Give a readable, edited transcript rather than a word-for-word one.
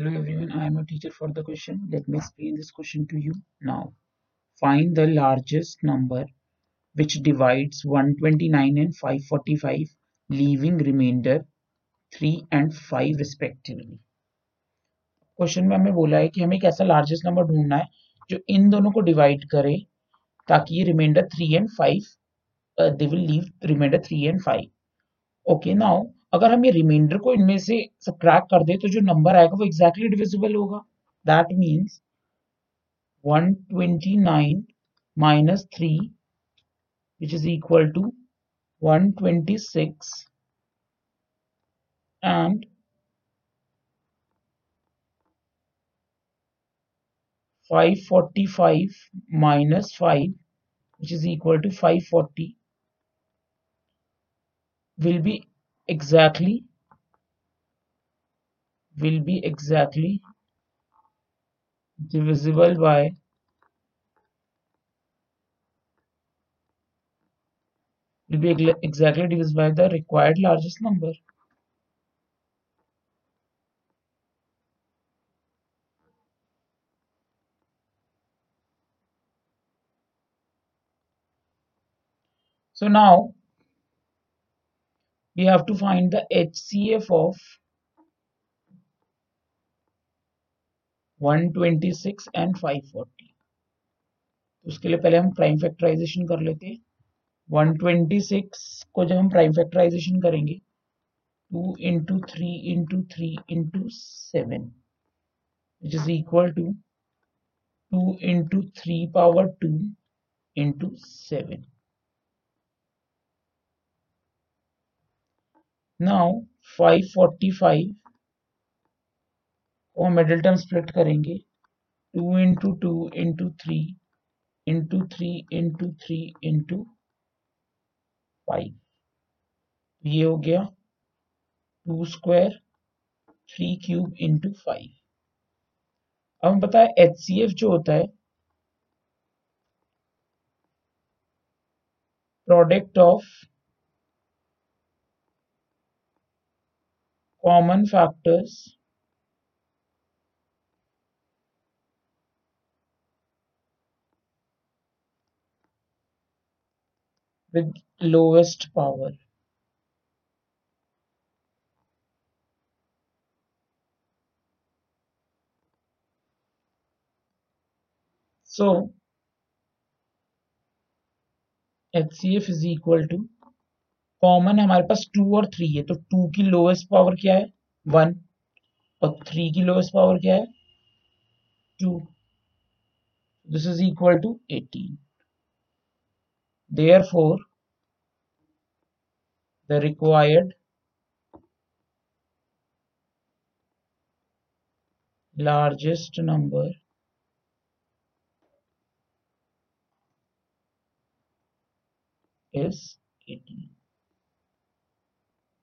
Hello everyone, I am a teacher for the question. Let me explain this question to you now. Find the largest number which divides 129 and 545, leaving remainder 3 and 5 respectively. Question में हमें बोला है कि हमें एक ऐसा largest number ढूंढना है जो इन दोनों को डिवाइड करे ताकि ये remainder 3 and 5 they will leave remainder 3 and 5. Okay now अगर हम ये रिमाइंडर को इनमें से सबट्रैक्ट कर दे तो जो नंबर आएगा वो एग्जैक्टली डिविजिबल होगा. That means 129 minus 3 which is equal to 126 and 545 minus 5 which is equal to 540 will be exactly divisible by 3 by the required largest number. So now we have to find the HCF of 126 and 540. उसके लिए पहले हम prime factorisation कर लेते हैं. 126 को जब हम प्राइम फैक्टराइजेशन करेंगे 2 into 3 into 3 into 7 which is equal to 2 into 3 power 2 into 7. Now 545 को मिडिल टर्म स्प्लिट करेंगे 2 into 2 into 3 into 3 into 3 into 5. ये हो गया 2 square 3 cube into 5. अब हम पता है HCF जो होता है product of common factors with lowest power. So HCF is equal to common हमारे पास 2 और 3 है तो 2 की लोएस्ट पावर क्या है 1 और 3 की लोएस्ट पावर क्या है 2. This is equal to 18. Therefore the required largest number is 18.